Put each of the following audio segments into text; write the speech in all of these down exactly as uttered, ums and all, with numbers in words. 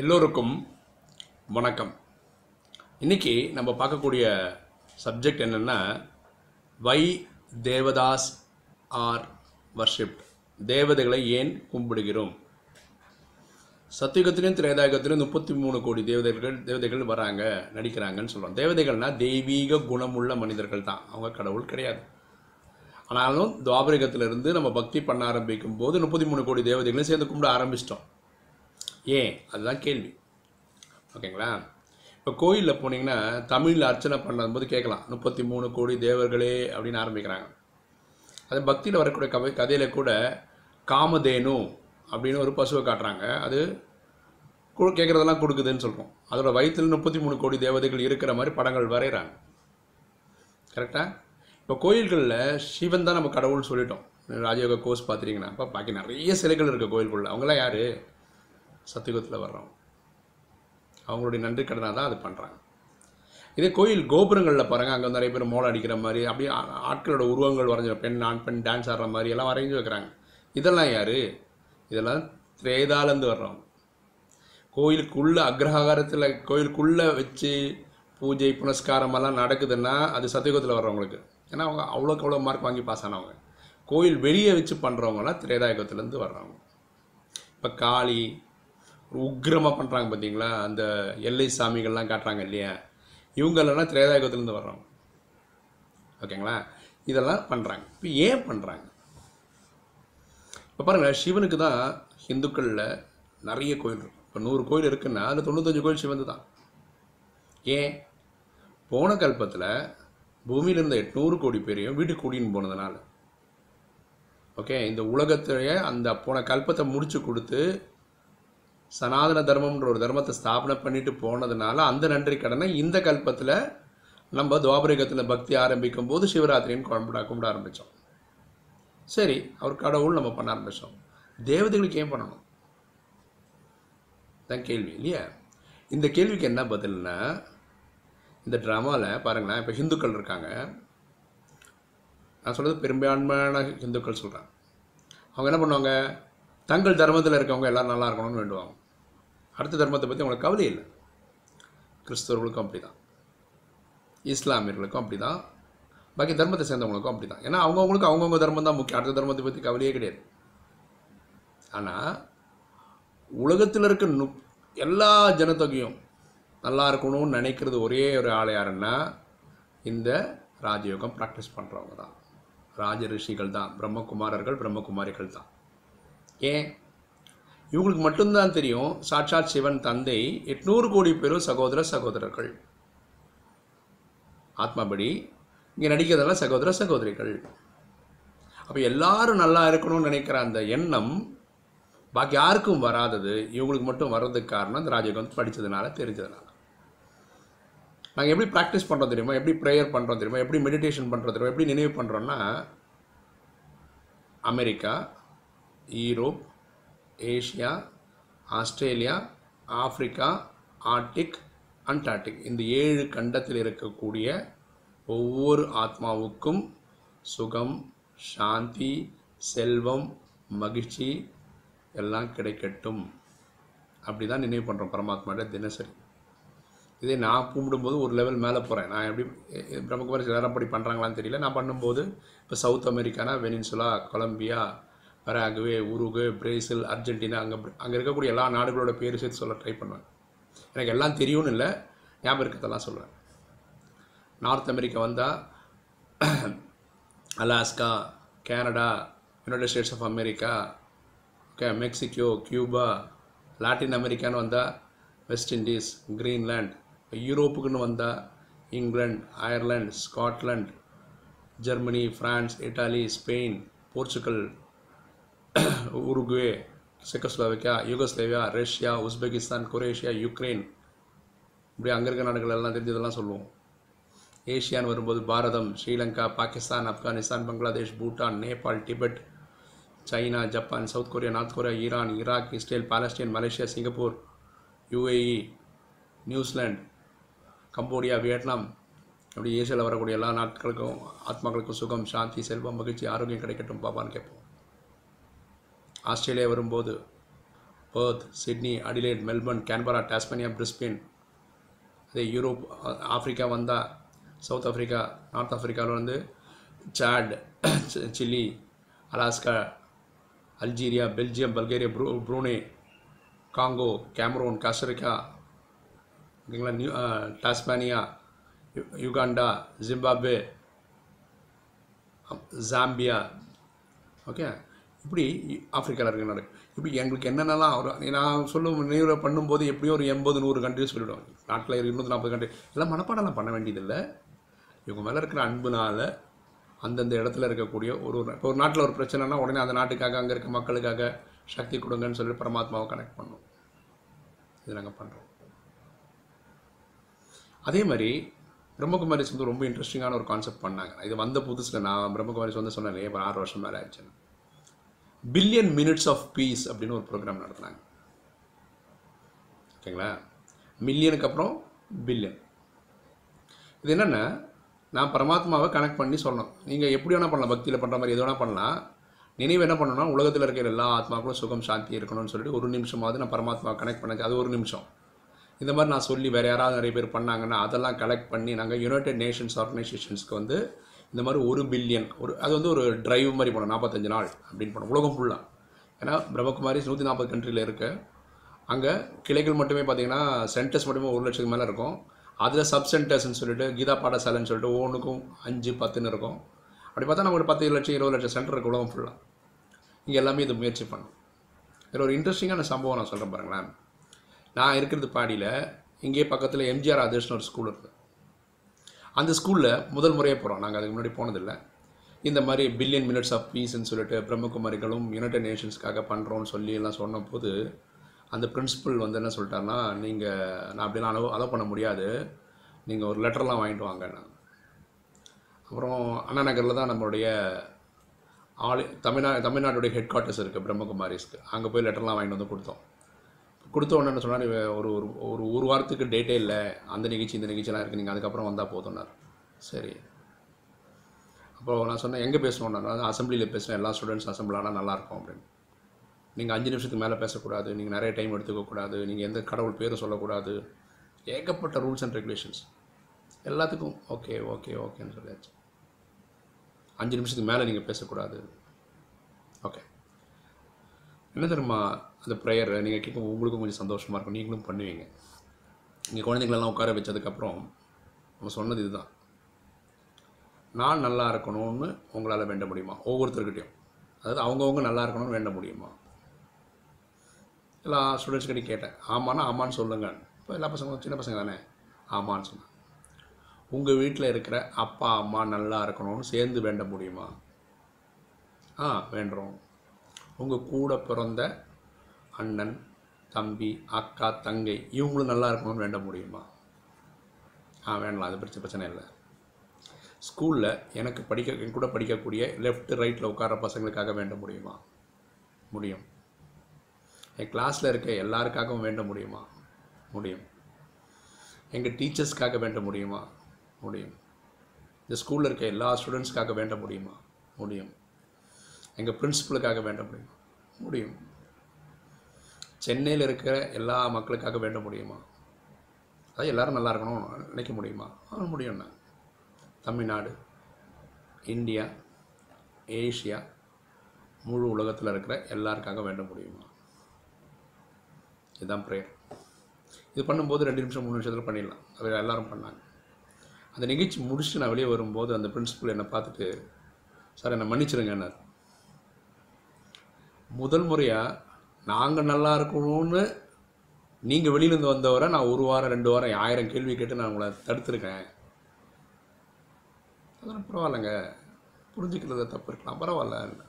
எல்லோருக்கும் வணக்கம். இன்றைக்கி நம்ம பார்க்கக்கூடிய சப்ஜெக்ட் என்னென்னா, வை தேவதாஸ் ஆர் வர்ஷிப்ட், தேவதைகளை ஏன் கும்பிடுகிறோம். சத்தியுகத்திலும் திரேதாயுகத்திலும் முப்பத்தி மூணு கோடி தேவதைகள் தேவதைகள் வராங்க, நடிக்கிறாங்கன்னு சொல்கிறோம். தேவதைகள்னால் தெய்வீக குணமுள்ள மனிதர்கள் தான், அவங்க கடவுள் கிடையாது. ஆனாலும் துவாபரிகத்திலிருந்து நம்ம பக்தி பண்ண ஆரம்பிக்கும் போது முப்பத்தி மூணு கோடி தேவதைகளையும் சேர்ந்து கும்பிட ஆரம்பிச்சிட்டோம். ஏன், அதுதான் கேள்வி. ஓகேங்களா? இப்போ கோயிலில் போனீங்கன்னா தமிழில் அர்ச்சனை பண்ணும்போது கேட்கலாம், முப்பத்தி மூணு கோடி தேவர்களே அப்படின்னு ஆரம்பிக்கிறாங்க. அது பக்தியில் வரக்கூடிய கதை கதையில் கூட காமதேனு அப்படின்னு ஒரு பசுவை காட்டுறாங்க. அது கேட்குறதெல்லாம் கொடுக்குதுன்னு சொல்கிறோம். அதோடய வயிற்றில் முப்பத்தி மூணு கோடி தேவதைகள் இருக்கிற மாதிரி படங்கள் வரைகிறாங்க. கரெக்டாக? இப்போ கோயில்களில் சிவன் தான் நம்ம கடவுள்னு சொல்லிட்டோம். ராஜயோக கோர்ஸ் பார்த்துட்டிங்கன்னா அப்போ பாக்கி நிறைய சிலைகள் இருக்குது கோயிலுக்குள்ளே. அவங்களாம் யார்? சத்தியுகத்தில் வர்றோம். அவங்களுடைய நன்றி கடனாக தான் அது பண்ணுறாங்க. இதே கோயில் கோபுரங்களில் பாருங்கள், அங்கே நிறைய பேர் மோளம் அடிக்கிற மாதிரி, அப்படியே ஆட்களோட உருவங்கள் வரைஞ்சி, பெண் ஆண் பெண் டான்ஸ் ஆடுற மாதிரி எல்லாம் வரைஞ்சி வைக்கிறாங்க. இதெல்லாம் யார்? இதெல்லாம் திரேதாலேருந்து வர்றவங்க. கோயிலுக்குள்ளே அக்ரஹாரத்தில் கோயிலுக்குள்ளே வச்சு பூஜை புனஸ்காரமெல்லாம் நடக்குதுன்னா அது சத்தியுகத்தில் வர்றவங்களுக்கு, ஏன்னா அவங்க அவ்வளோக்கு அவ்வளோ மார்க் வாங்கி பாஸ் ஆனவங்க. கோயில் வெளியே வச்சு பண்ணுறவங்களாம் திரேதாயுகத்துலேருந்து வர்றவங்க. இப்போ காளி உக்ரமாக பண்ணுறாங்க பார்த்தீங்களா, அந்த எல்லை சாமிகள்லாம் காட்டுறாங்க இல்லையா, இவங்களெல்லாம் திரேதாயுகத்துலேருந்து வர்றோம். ஓகேங்களா? இதெல்லாம் பண்ணுறாங்க. இப்போ ஏன் பண்ணுறாங்க? இப்போ பாருங்கள், சிவனுக்கு தான் ஹிந்துக்களில் நிறைய கோயில் இருக்கும். இப்போ நூறு கோயில் இருக்குன்னா அந்த தொண்ணூத்தஞ்சு கோயில் சிவந்து தான். ஏன்? போன கல்பத்தில் பூமியிலிருந்து எட்நூறு கோடி பேரையும் வீட்டுக்கு கூட்டின்னு போனதுனால. ஓகே, இந்த உலகத்தையே அந்த போன கல்பத்தை முடித்து கொடுத்து சனாதன தர்மம்ன்ற ஒரு தர்மத்தை ஸ்தாபனை பண்ணிட்டு போனதுனால அந்த நன்றி கடனை இந்த கல்பத்தில் நம்ம துவாபரிகத்தில் பக்தி ஆரம்பிக்கும் போது சிவராத்திரின்னு கும்பிட கும்பிட ஆரம்பித்தோம். சரி, அவர் கடவுள் நம்ம பண்ண ஆரம்பித்தோம். தேவதைகளுக்கு ஏன் பண்ணணும் தான் கேள்வி இல்லையா? இந்த கேள்விக்கு என்ன பதில்னா, இந்த ட்ராமாவில் பாருங்களேன், இப்போ ஹிந்துக்கள் இருக்காங்க. நான் சொல்கிறது பெரும்பான்மையான ஹிந்துக்கள் சொல்கிறேன். அவங்க என்ன பண்ணுவாங்க, தங்கள் தர்மத்தில் இருக்கவங்க எல்லோரும் நல்லா இருக்கணும்னு வேண்டுவாங்க. அடுத்த தர்மத்தை பற்றி அவங்களுக்கு கவலை இல்லை. கிறிஸ்தவர்களுக்கும் அப்படி தான், இஸ்லாமியர்களுக்கும் அப்படி தான், பாக்கி தர்மத்தை சேர்ந்தவங்களுக்கும் அப்படி தான். ஏன்னா அவங்கவுங்களுக்கு அவங்கவுங்க தர்மம் தான் முக்கியம், அடுத்த தர்மத்தை பற்றி கவலையே கிடையாது. ஆனால் உலகத்தில் இருக்க எல்லா ஜனத்தொகையும் நல்லா இருக்கணும்னு நினைக்கிறது ஒரே ஒரு ஆள் யாருன்னா, இந்த ராஜயோகம் ப்ராக்டிஸ் பண்ணுறவங்க தான். ராஜ ரிஷிகள் தான், பிரம்மகுமாரர்கள் பிரம்மகுமாரிகள் தான். ஏன்? இவங்களுக்கு மட்டும்தான் தெரியும் சாட்சாத் சிவன் தந்தை எட்நூறு கோடி பேரும் சகோதர சகோதரர்கள். ஆத்மாபடி இங்கே நடிக்கிறதெல்லாம் சகோதர சகோதரிகள். அப்போ எல்லாரும் நல்லா இருக்கணும்னு நினைக்கிற அந்த எண்ணம் பாக்கி யாருக்கும் வராதது, இவங்களுக்கு மட்டும் வர்றதுக்கு காரணம் இந்த ராஜயோகம் படித்ததுனால, தெரிஞ்சதுனால. நாங்கள் எப்படி ப்ராக்டிஸ் பண்ணுறோம் தெரியுமா, எப்படி ப்ரேயர் பண்ணுறோம் தெரியுமா, எப்படி மெடிடேஷன் பண்ணுறோம் தெரியுமா, எப்படி நினைவு பண்ணுறோன்னா, America, Europe, Asia, Australia, Africa, Arctic, Antarctic, இந்த ஏழு கண்டத்தில் இருக்கக்கூடிய ஒவ்வொரு ஆத்மாவுக்கும் சுகம், சாந்தி, செல்வம், மகிழ்ச்சி எல்லாம் கிடைக்கட்டும் அப்படி தான் நினைவு பண்ணுறோம் பரமாத்மாட்ட தினசரி. இதே நான் கும்பிடும்போது ஒரு லெவல் மேலே போகிறேன். நான் எப்படி பிரம்மகுமாரி எல்லாரும் அப்படி பண்ணுறாங்களான்னு தெரியல. நான் பண்ணும்போது இப்போ சவுத் அமெரிக்கானா வெனின்சுலா, கொலம்பியா, பராகுவே, உருகு, பிரேசில், அர்ஜென்டினா, அங்கே அங்கே இருக்கக்கூடிய எல்லா நாடுகளோட பேர் சேர்த்து சொல்ல ட்ரை பண்ணுவேன். எனக்கு எல்லாம் தெரியும்னு இல்லை, ஞாபகம் இருக்கத்தெல்லாம் சொல்லுவேன். நார்த் அமெரிக்கா வந்தால் Alaska, Canada, United States of America, okay, Mexico, Cuba. Latin அமெரிக்கான்னு வந்தால் வெஸ்ட் இண்டீஸ், கிரீன்லாண்ட். யூரோப்புக்குன்னு வந்தால் England, Ireland, Scotland, Germany, France, Italy, Spain, Portugal, Uruguay, Czechoslovakia, Yugoslavia, Russia, Uzbekistan, Croatia, Ukraine, இப்படி அங்கே இருக்கிற நாடுகள் எல்லாம் தெரிஞ்சதெல்லாம் சொல்லுவோம். ஏஷியான்னு வரும்போது Bharatam, Sri Lanka, Pakistan, Afghanistan, Bangladesh, Bhutan, Nepal, Tibet, China, Japan, South Korea, North Korea, Iran, Iraq, Israel, Palestine, Malaysia, Singapore, UAE, New Zealand, Cambodia, Vietnam, அப்படி ஏஷியாவில் வரக்கூடிய எல்லா நாட்களுக்கும் ஆத்மாக்களுக்கும் சுகம், சாந்தி, செல்வம், மகிழ்ச்சி, ஆரோக்கியம் கிடைக்கட்டும் பாப்பான்னு கேட்போம். ஆஸ்திரேலியா வரும்போது Perth, Sydney, Adelaide, Melbourne, Canberra, Tasmania, Brisbane, அதே யூரோப், ஆஃப்ரிக்கா வந்தால் சவுத் ஆஃப்ரிக்கா, நார்த் ஆஃப்ரிக்காவில் வந்து Chad, Chile, Alaska, Algeria, Belgium, Bulgaria, ப்ரூ ப்ரூனே, காங்கோ, கேமரோன், காஸ்டரிக்கா, ஓகேங்களா, New Tasmania, Uganda, Zimbabwe, Zambia, okay, இப்படி ஆஃப்ரிக்காவில் இருக்க நாடு. இப்படி எங்களுக்கு என்னென்னலாம் ஒரு நான் சொல்லும் நினைவில் பண்ணும்போது எப்படியோ ஒரு எண்பது நூறு கண்ட்ரிஸ் சொல்லிவிடும். நாட்டில் இருநூற்றி நாற்பது கண்ட்ரி எல்லாம் மனப்பாடெல்லாம் பண்ண வேண்டியதில்லை. இவங்க மேலே இருக்கிற அன்புனால் அந்தந்த இடத்துல இருக்கக்கூடிய ஒரு ஒரு இப்போ ஒரு நாட்டில் ஒரு பிரச்சனைனா உடனே அந்த நாட்டுக்காக அங்கே இருக்க மக்களுக்காக சக்தி கொடுங்கன்னு சொல்லி பரமாத்மாவை கனெக்ட் பண்ணோம். இது நாங்கள் பண்ணுறோம். அதே மாதிரி பிரம்மகுமாரிஸ் வந்து ரொம்ப இன்ட்ரெஸ்டிங்கான ஒரு கான்செப்ட் பண்ணாங்க. இது வந்த புதுசில் நான் பிரம்மகுமாரிஸ் வந்து சொன்னேன் இப்போ ஆறு வருஷம் மேலே ஆயிடுச்சுன்னு. பில்லியன் மினிட்ஸ் ஆஃப் பீஸ் அப்படின்னு ஒரு ப்ரோக்ராம் நடத்துனாங்க. ஓகேங்களா, மில்லியனுக்கு அப்புறம் பில்லியன். இது என்னென்னா, நான் பரமாத்மாவை கனெக்ட் பண்ணி சொல்லணும். நீங்கள் எப்படி வேணால் பண்ணலாம், பக்தியில் பண்ணுற மாதிரி எது வேணால் பண்ணலாம். நினைவு என்ன பண்ணணும்னா, உலகத்தில் இருக்கிற எல்லா ஆத்மாக்களும் சுகம் சாந்தி இருக்கணும்னு சொல்லிட்டு ஒரு நிமிஷமாவது நான் பரமாத்மாவை கனெக்ட் பண்ணேன். அது ஒரு நிமிஷம். இந்த மாதிரி நான் சொல்லி வேறு யாராவது நிறைய பேர் பண்ணாங்கன்னா அதெல்லாம் கலெக்ட் பண்ணி நாங்கள் யுனைடெட் நேஷன்ஸ் ஆர்கனைசேஷன்ஸ்க்கு வந்து இந்த மாதிரி ஒரு பில்லியன் ஒரு அது வந்து ஒரு டிரைவ் மாதிரி பண்ணோம். நாற்பத்தஞ்சு நாள் அப்படின்னு பண்ணோம் உலகம் ஃபுல்லாக. ஏன்னா பிரம்மகுமாரி நூற்றி நாற்பது கண்ட்ரியில் இருக்குது. அங்கே கிளைகள் மட்டுமே பார்த்திங்கன்னா சென்டர்ஸ் மட்டுமே ஒரு லட்சத்துக்கு மேலே இருக்கும். அதில் சப் சென்டர்ஸ்ன்னு சொல்லிட்டு கீதா பாடசாலைன்னு சொல்லிட்டு ஒவ்வொன்றுக்கும் அஞ்சு பத்துன்னு இருக்கும். அப்படி பார்த்தா நம்ம ஒரு பத்து லட்சம் இருபது லட்சம் சென்டர் இருக்குது உலகம் ஃபுல்லாக. இங்கே எல்லாமே இது முயற்சி பண்ணோம். இதில் ஒரு இன்ட்ரெஸ்டிங்கான சம்பவம் நான் சொல்கிறேன் பாருங்களேன். நான் இருக்கிறது பாடியில் இங்கே பக்கத்தில் எம்ஜிஆர் ஆதர்ஷ்னு ஒரு ஸ்கூல் இருக்குது. அந்த ஸ்கூலில் முதல் முறையாக போகிறோம். நாங்கள் அதுக்கு முன்னாடி போனதில்லை. இந்த மாதிரி பில்லியன் மினிட்ஸ் ஆஃப் பீஸ்ன்னு சொல்லிட்டு பிரம்மகுமாரிகளும் யுனைடெட் நேஷன்ஸ்க்காக பண்ணுறோன்னு சொல்லி எல்லாம் சொன்ன போது அந்த பிரின்ஸிபல் வந்து என்ன சொல்லிட்டாருன்னா, நீங்கள் நான் அப்படிலாம் அளவு அலோ பண்ண முடியாது, நீங்கள் ஒரு லெட்டர்லாம் வாங்கிட்டு வாங்க. நான் அப்புறம் அண்ணா நகரில் தான் நம்மளுடைய ஆள் தமிழ்நா தமிழ்நாட்டுடைய ஹெட் குவார்ட்டர்ஸ் இருக்குது பிரம்மகுமாரிஸ்க்கு. அங்கே போய் லெட்டர்லாம் வாங்கிட்டு வந்து கொடுத்தோம். கொடுத்த உடனே சொன்னார், ஒரு ஒரு ஒரு வாரத்துக்கு டேட்டே இல்லை, அந்த நிகழ்ச்சி இந்த நிகழ்ச்சிலாம் இருக்குது, நீங்கள் அதுக்கப்புறம் வந்தால் போதும்னார். சரி, அப்போது நான் சொன்னேன், எங்கே பேசணும்னா, நான் அசம்பிளியில் பேசுகிறேன், எல்லா ஸ்டூடெண்ட்ஸ் அசம்பிள் ஆனால் நல்லாயிருக்கும் அப்படின்னு. நீங்கள் அஞ்சு நிமிஷத்துக்கு மேலே பேசக்கூடாது, நீங்கள் நிறைய டைம் எடுத்துக்கக்கூடாது, நீங்கள் எந்த கடவுள் பேரும் சொல்லக்கூடாது, ஏகப்பட்ட ரூல்ஸ் அண்ட் ரெகுலேஷன்ஸ் எல்லாத்துக்கும் ஓகே ஓகே ஓகேன்னு சொல்லியாச்சு. அஞ்சு நிமிஷத்துக்கு மேலே நீங்கள் பேசக்கூடாது. ஓகே, என்ன தெரியுமா, அந்த ப்ரேயர் நீங்கள் கேட்கும் உங்களுக்கும் கொஞ்சம் சந்தோஷமாக இருக்கும், நீங்களும் பண்ணுவீங்க. நீங்கள் குழந்தைங்களெல்லாம் உட்கார வச்சதுக்கப்புறம் நம்ம சொன்னது இதுதான், நான் நல்லா இருக்கணும்னு உங்களால் வேண்ட முடியுமா? ஒவ்வொருத்தருக்கிட்டையும் அதாவது அவங்கவுங்க நல்லா இருக்கணும்னு வேண்ட முடியுமா? எல்லா ஸ்டூடெண்ட்ஸ்கிட்டையும் கேட்டேன். ஆமான்னா ஆமான்னு சொல்லுங்கள். இப்போ எல்லா பசங்களும் சின்ன பசங்க தானே ஆமான்னு சொன்னாங்க. உங்கள் வீட்டில் இருக்கிற அப்பா அம்மா நல்லா இருக்கணும்னு சேர்ந்து வேண்ட முடியுமா? ஆ, வேண்டுறோம். உங்கள் கூட பிறந்த அண்ணன் தம்பி அக்கா தங்கை இவங்களும் நல்லா இருக்கணும்னு வேண்ட முடியுமா? ஆ, வேண்டலாம், அது பிரச்சனை பிரச்சனை இல்லை. ஸ்கூலில் எனக்கு படிக்க என் கூட படிக்கக்கூடிய லெஃப்ட் ரைட்டில் உட்கார பசங்களுக்காக வேண்ட முடியுமா? முடியும். என் கிளாஸில் இருக்க எல்லாருக்காகவும் வேண்ட முடியுமா? முடியும். எங்கள் டீச்சர்ஸ்க்காக வேண்ட முடியுமா? முடியும். இந்த ஸ்கூலில் இருக்க எல்லா ஸ்டூடெண்ட்ஸ்க்காக வேண்ட முடியுமா? முடியும். எங்கள் பிரின்ஸிபலுக்காக வேண்ட முடியுமா? முடியும். சென்னையில் இருக்கிற எல்லா மக்களுக்காக வேண்ட முடியுமா? அதாவது எல்லோரும் நல்லா இருக்கணும்னு நினைக்க முடியுமா? முடியும்ண்ணா. தமிழ்நாடு, இந்தியா, ஏஷியா, முழு உலகத்தில் இருக்கிற எல்லாருக்காக வேண்ட முடியுமா? இதுதான் ப்ரேயர். இது பண்ணும்போது ரெண்டு நிமிஷம் மூணு நிமிஷத்தில் பண்ணிடலாம். அது எல்லோரும் பண்ணாங்க. அந்த நிகழ்ச்சி முடிச்சுட்டு நான் வெளியே வரும்போது அந்த பிரின்ஸிபல் என்னை பார்த்துட்டு, சார் என்னை மன்னிச்சிருங்கன்னார். முதல் முறையாக நாங்கள் நல்லா இருக்கணும்னு நீங்கள் வெளியிலேருந்து வந்தவரை நான் ஒரு வாரம் ரெண்டு வாரம் ஆயிரம் கேள்வி கேட்டு நான் உங்களை தடுத்துருக்கேன். அதெல்லாம் பரவாயில்லைங்க, புரிஞ்சுக்கிறது தப்பு இருக்கலாம், பரவாயில்ல.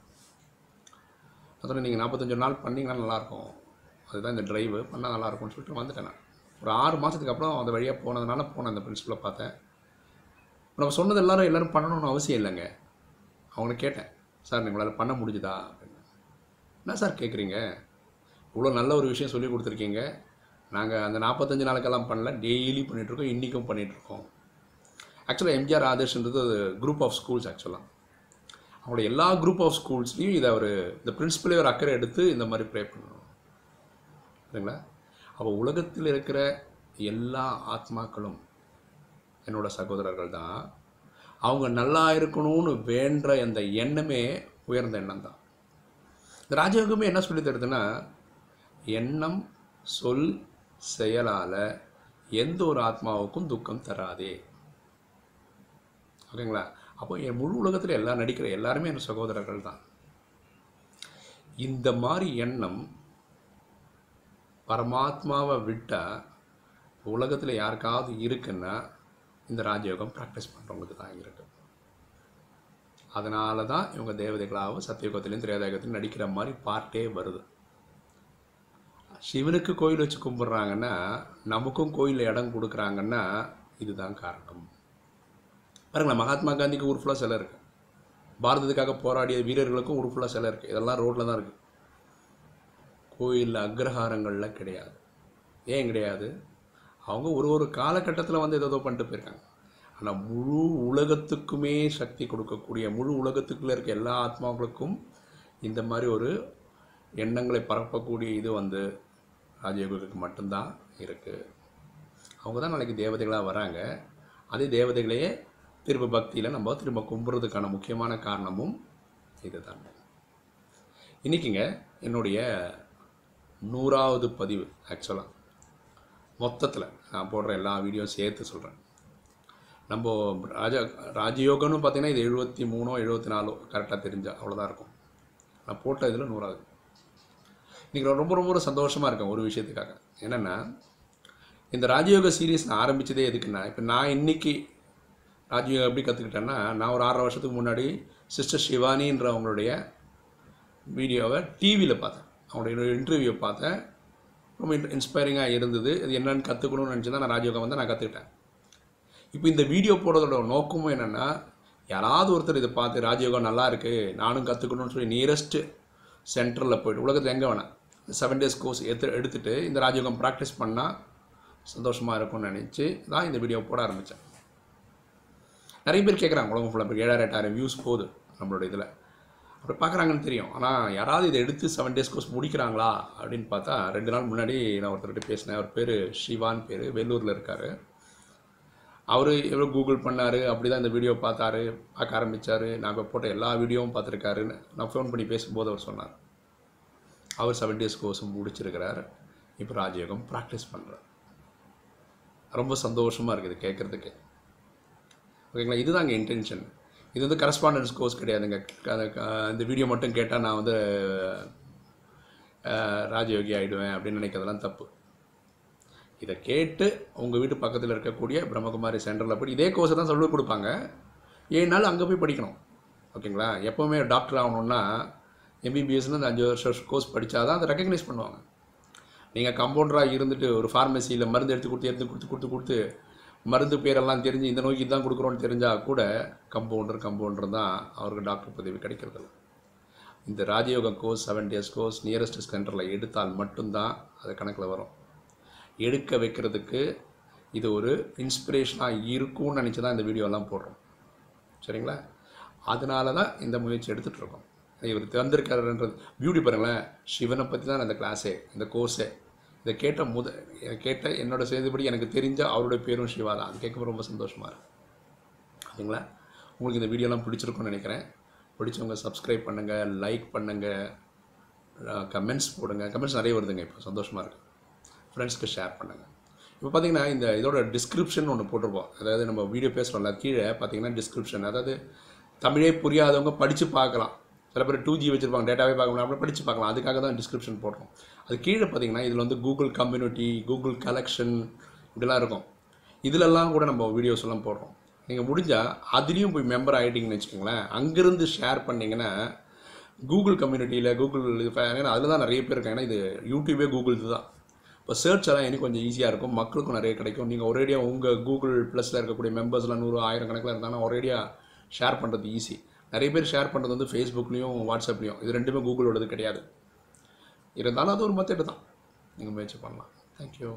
அதனால் நீங்கள் நாற்பத்தஞ்சு நாள் பண்ணிங்கன்னா நல்லாயிருக்கும், அதுதான் இந்த டிரைவு பண்ணால் நல்லாயிருக்கும்னு சொல்லிட்டு வந்துட்டேன். நான் ஒரு ஆறு மாதத்துக்கு அப்புறம் அந்த வழியாக போனதுனால போனேன். அந்த பிரின்ஸிபலை பார்த்தேன். நம்ம சொன்னது எல்லோரும் எல்லோரும் பண்ணணும்னு அவசியம் இல்லைங்க. அவங்கள கேட்டேன், சார் நீங்களால் பண்ண முடிஞ்சுதா அப்படின்னு. என்ன சார் கேட்குறீங்க, இவ்வளோ நல்ல ஒரு விஷயம் சொல்லி கொடுத்துருக்கீங்க, நாங்கள் அந்த நாற்பத்தஞ்சு நாளுக்கெல்லாம் பண்ணல, டெய்லி பண்ணிகிட்ருக்கோம், இன்றைக்கும் பண்ணிகிட்ருக்கோம். ஆக்சுவலாக எம்ஜிஆர் ஆதர்ஷ்ன்றது அது குரூப் ஆஃப் ஸ்கூல்ஸ். ஆக்சுவலாக அவங்களோட எல்லா குரூப் ஆஃப் ஸ்கூல்ஸ்லேயும் இதை அவர் இந்த பிரின்ஸிபலே ஒரு அக்கறை எடுத்து இந்த மாதிரி ப்ரே பண்ணணும். சரிங்களா? அப்போ உலகத்தில் இருக்கிற எல்லா ஆத்மாக்களும் என்னோட சகோதரர்கள் தான். அவங்க நல்லா இருக்கணும்னு வேண்ட அந்த எண்ணமே உயர்ந்த எண்ணம் தான். இந்த ராஜயோகமே என்ன சொல்லி தருதுன்னா, எண்ணம் சொல் செயலால் எந்த ஒரு ஆத்மாவுக்கும் துக்கம் தராதே. ஓகேங்களா? அப்போ என் முழு உலகத்தில் எல்லாம் நடிக்கிற எல்லாருமே என் சகோதரர்கள் தான். இந்த மாதிரி எண்ணம் பரமாத்மாவை விட்டால் உலகத்தில் யாருக்காவது இருக்குன்னா இந்த ராஜயோகம் ப்ராக்டிஸ் பண்ணுறவங்களுக்கு தான் இருக்கு. அதனால தான் இவங்க தேவதைகளாகவும் சத்தியுகத்திலையும் திரேதாயுகத்திலையும் நடிக்கிற மாதிரி பார்ட்டே வருது. சிவனுக்கு கோயில் வச்சு கும்பிட்றாங்கன்னா, நமக்கும் கோயிலில் இடம் கொடுக்குறாங்கன்னா இதுதான் காரணம். பாருங்களேன், மகாத்மா காந்திக்கு ஊர் ஃபுல்லாக சிலை இருக்குது, பாரதத்துக்காக போராடிய வீரர்களுக்கும் ஊர் ஃபுல்லாக சிலை இருக்குது, இதெல்லாம் ரோட்டில் தான் இருக்குது. கோயிலில் அக்ரஹாரங்களில் கிடையாது. ஏன் கிடையாது? அவங்க ஒரு ஒரு காலகட்டத்தில் வந்து ஏதோ பண்ணிட்டு போயிருக்காங்க. ஆனால் முழு உலகத்துக்குமே சக்தி கொடுக்கக்கூடிய, முழு உலகத்துக்குள்ளே இருக்க எல்லா ஆத்மாக்களுக்கும் இந்த மாதிரி ஒரு எண்ணங்களை பரப்பக்கூடிய இது வந்து ராஜயோகத்துக்கு மட்டும்தான் இருக்குது. அவங்க தான் நாளைக்கு தேவதைகளாக வராங்க. அதே தேவதைகளையே திரும்ப பக்தியில் நம்ம திரும்ப கும்புறதுக்கான முக்கியமான காரணமும் இது தான். இன்றைக்குங்க என்னுடைய நூறாவது பதிவு. ஆக்சுவலாக மொத்தத்தில் நான் போடுற எல்லா வீடியோவும் சேர்த்து சொல்கிறேன். நம்ம ராஜ ராஜயோகம்னு பார்த்திங்கன்னா இது எழுபத்தி மூணோ எழுபத்தி நாலோ கரெக்டாக தெரிஞ்சால் அவ்வளோதான் இருக்கும். நான் போட்ட இதில் நூறாவது. இன்றைக்கி ரொம்ப ரொம்ப ஒரு சந்தோஷமாக இருக்கேன் ஒரு விஷயத்துக்காக. என்னென்னா, இந்த ராஜயோக சீரீஸ் நான் ஆரம்பித்ததே எதுக்குன்னா, இப்போ நான் இன்றைக்கி ராஜயோகம் எப்படி கற்றுக்கிட்டேன்னா, நான் ஒரு ஆறரை வருஷத்துக்கு முன்னாடி சிஸ்டர் சிவானின்றவங்களுடைய வீடியோவை டிவியில் பார்த்தேன். அவங்களுடைய இன்டர்வியூவை பார்த்தேன். ரொம்ப இன் இன்ஸ்பைரிங்காக இருந்தது. அது என்னென்னு கற்றுக்கணும்னு நினச்சி தான் நான் ராஜயோகம் வந்து நான் கற்றுக்கிட்டேன். இப்போ இந்த வீடியோ போடுறதோட நோக்கமும் என்னென்னா, யாராவது ஒருத்தர் இதை பார்த்து ராஜயோகம் நல்லா இருக்குது நானும் கற்றுக்கணும்னு சொல்லி நியரஸ்ட்டு சென்டரில் போய்ட்டு, உலகத்தில் எங்கே வேணால் செவன் டேஸ் கோர்ஸ் எடுத்து எடுத்துகிட்டு இந்த ராஜயோகம் ப்ராக்டிஸ் பண்ணால் சந்தோஷமாக இருக்கும்னு நினச்சி தான் இந்த வீடியோ போட ஆரம்பித்தேன். நிறைய பேர் கேட்குறாங்க, உலகம் ஃபுல்லாக இப்போ ஏழாயிரம் எட்டாயிரம் வியூஸ் போகுது நம்மளோட இதில், அப்படி பார்க்குறாங்கன்னு தெரியும். ஆனால் யாராவது இதை எடுத்து செவன் டேஸ் கோர்ஸ் முடிக்கிறாங்களா அப்படின்னு பார்த்தா, ரெண்டு நாள் முன்னாடி நான் ஒருத்தர்கிட்ட பேசினேன். அவர் பேர் சிவான், பேர் வெள்ளூரில் இருக்கார். அவர் எவ்வளோ கூகுள் பண்ணார், அப்படி தான் இந்த வீடியோ பார்த்தாரு, பார்க்க ஆரம்பித்தார். நாங்கள் போட்ட எல்லா வீடியோவும் பார்த்துருக்காருன்னு நான் ஃபோன் பண்ணி பேசும்போது அவர் சொன்னார். அவர் செவன் டேஸ் கோர்ஸும் முடிச்சிருக்கிறார். இப்போ ராஜயோகம் ப்ராக்டிஸ் பண்ணுறார். ரொம்ப சந்தோஷமாக இருக்குது கேட்குறதுக்கு. ஓகேங்களா? இதுதான் எங்கள் இன்டென்ஷன். இது வந்து கரஸ்பாண்டன்ஸ் கோர்ஸ் கிடையாதுங்க. இந்த வீடியோ மட்டும் கேட்டால் நான் வந்து ராஜயோகி ஆகிடுவேன் அப்படின்னு நினைக்கிறதெல்லாம் தப்பு. இதை கேட்டு உங்கள் வீட்டு பக்கத்தில் இருக்கக்கூடிய பிரம்மகுமாரி சென்டரில் போய் இதே கோர்ஸை தான் சொல்லிக் கொடுப்பாங்க. ஏன்னாலும் அங்கே போய் படிக்கணும். ஓகேங்களா? எப்போவுமே டாக்டர் ஆகணுன்னா எம்பிபிஎஸ்னு அந்த அஞ்சு வருஷம் கோர்ஸ் படித்தா தான் அதை ரெக்கக்னைஸ் பண்ணுவாங்க. நீங்கள் கம்பவுண்டராக இருந்துட்டு ஒரு ஃபார்மசியில் மருந்து எடுத்து கொடுத்து எடுத்து கொடுத்து கொடுத்து கொடுத்து மருந்து பேரெல்லாம் தெரிஞ்சு இந்த நோய்க்கு தான் கொடுக்குறோன்னு தெரிஞ்சால் கூட கம்பவுண்டர் கம்பவுண்டர் தான், அவருக்கு டாக்டர் பதவி கிடைக்கிறதில்ல. இந்த Rajayoga course seven days course nearest சென்டரில் எடுத்தால் மட்டும்தான் அது கணக்கில் வரும். எடுக்க வைக்கிறதுக்கு இது ஒரு இன்ஸ்பிரேஷனாக இருக்கும்னு நினச்சி தான் இந்த வீடியோலாம் போடுறோம். சரிங்களா? அதனால தான் இந்த முயற்சி எடுத்துகிட்ருக்கோம். இவர் திறந்திருக்காருன்றது பியூட்டி பாருங்களேன். சிவனை பற்றி தான் அந்த கிளாஸே, இந்த கோர்ஸே. இதை கேட்ட முத கேட்ட என்னோட செய்தபடி எனக்கு தெரிஞ்ச அவருடைய பேரும் சிவா தான். அது கேட்கும்போது ரொம்ப சந்தோஷமாக இருக்குது. ஓகேங்களா? உங்களுக்கு இந்த வீடியோலாம் பிடிச்சிருக்குன்னு நினைக்கிறேன். பிடிச்சவங்க சப்ஸ்கிரைப் பண்ணுங்கள், லைக் பண்ணுங்கள், கமெண்ட்ஸ் போடுங்க. கமெண்ட்ஸ் நிறைய வருதுங்க, இப்போ சந்தோஷமாக இருக்குது. ஃப்ரெண்ட்ஸ்க்கு ஷேர் பண்ணுங்கள். இப்போ பார்த்திங்கன்னா இந்த இதோட டிஸ்கிரிப்ஷன் ஒன்று போட்டிருப்போம். அதாவது நம்ம வீடியோ பேசுகிறோம்ல, கீழே பார்த்திங்கன்னா டிஸ்கிரிப்ஷன், அதாவது தமிழே புரியாதவங்க படித்து பார்க்கலாம். சில பேர் டூ ஜி வச்சுருப்பாங்க, டேட்டாவே பார்க்க முடியும், அப்படி படித்து பார்க்கலாம். அதுக்காக தான் டிஸ்கிரிப்ஷன் போடுறோம். அது கீழே பார்த்திங்கன்னா இதில் வந்து கூகுள் கம்யூனிட்டி, கூகுள் கலெக்ஷன் இப்படிலாம் இருக்கும். இதிலெல்லாம் கூட நம்ம வீடியோஸ் எல்லாம் போடுறோம். நீங்கள் முடிஞ்சால் அதுலேயும் போய் மெம்பர் ஆகிட்டிங்கன்னு வச்சுக்கோங்களேன். அங்கேருந்து ஷேர் பண்ணிங்கன்னா கூகுள் கம்யூனிட்டியில் கூகுள் இது ஏன்னா அதில் தான் நிறைய பேர் இருக்காங்க. இது யூடியூபே கூகுள் இது தான். இப்போ சர்ச் எல்லாம் எனக்கு கொஞ்சம் ஈஸியாக இருக்கும், மக்களுக்கும் நிறைய கிடைக்கும். நீங்கள் ஒரேடியாக உங்கள் கூகுள் ப்ளஸில் இருக்கக்கூடிய மெம்பர்ஸ்லாம் நூறு ஆயிரம் கணக்கில் இருந்தாங்கன்னா ஒரேடியாக ஷேர் பண்ணுறது ஈஸி. நிறைய பேர் ஷேர் பண்ணுறது வந்து ஃபேஸ்புக்லேயும் வாட்ஸ்அப்லேயும், இது ரெண்டுமே கூகுளோடது கிடையாது. இருந்தாலும் அது ஒரு மெத்தட் தான், நீங்கள் முயற்சி பண்ணலாம். தேங்க்யூ.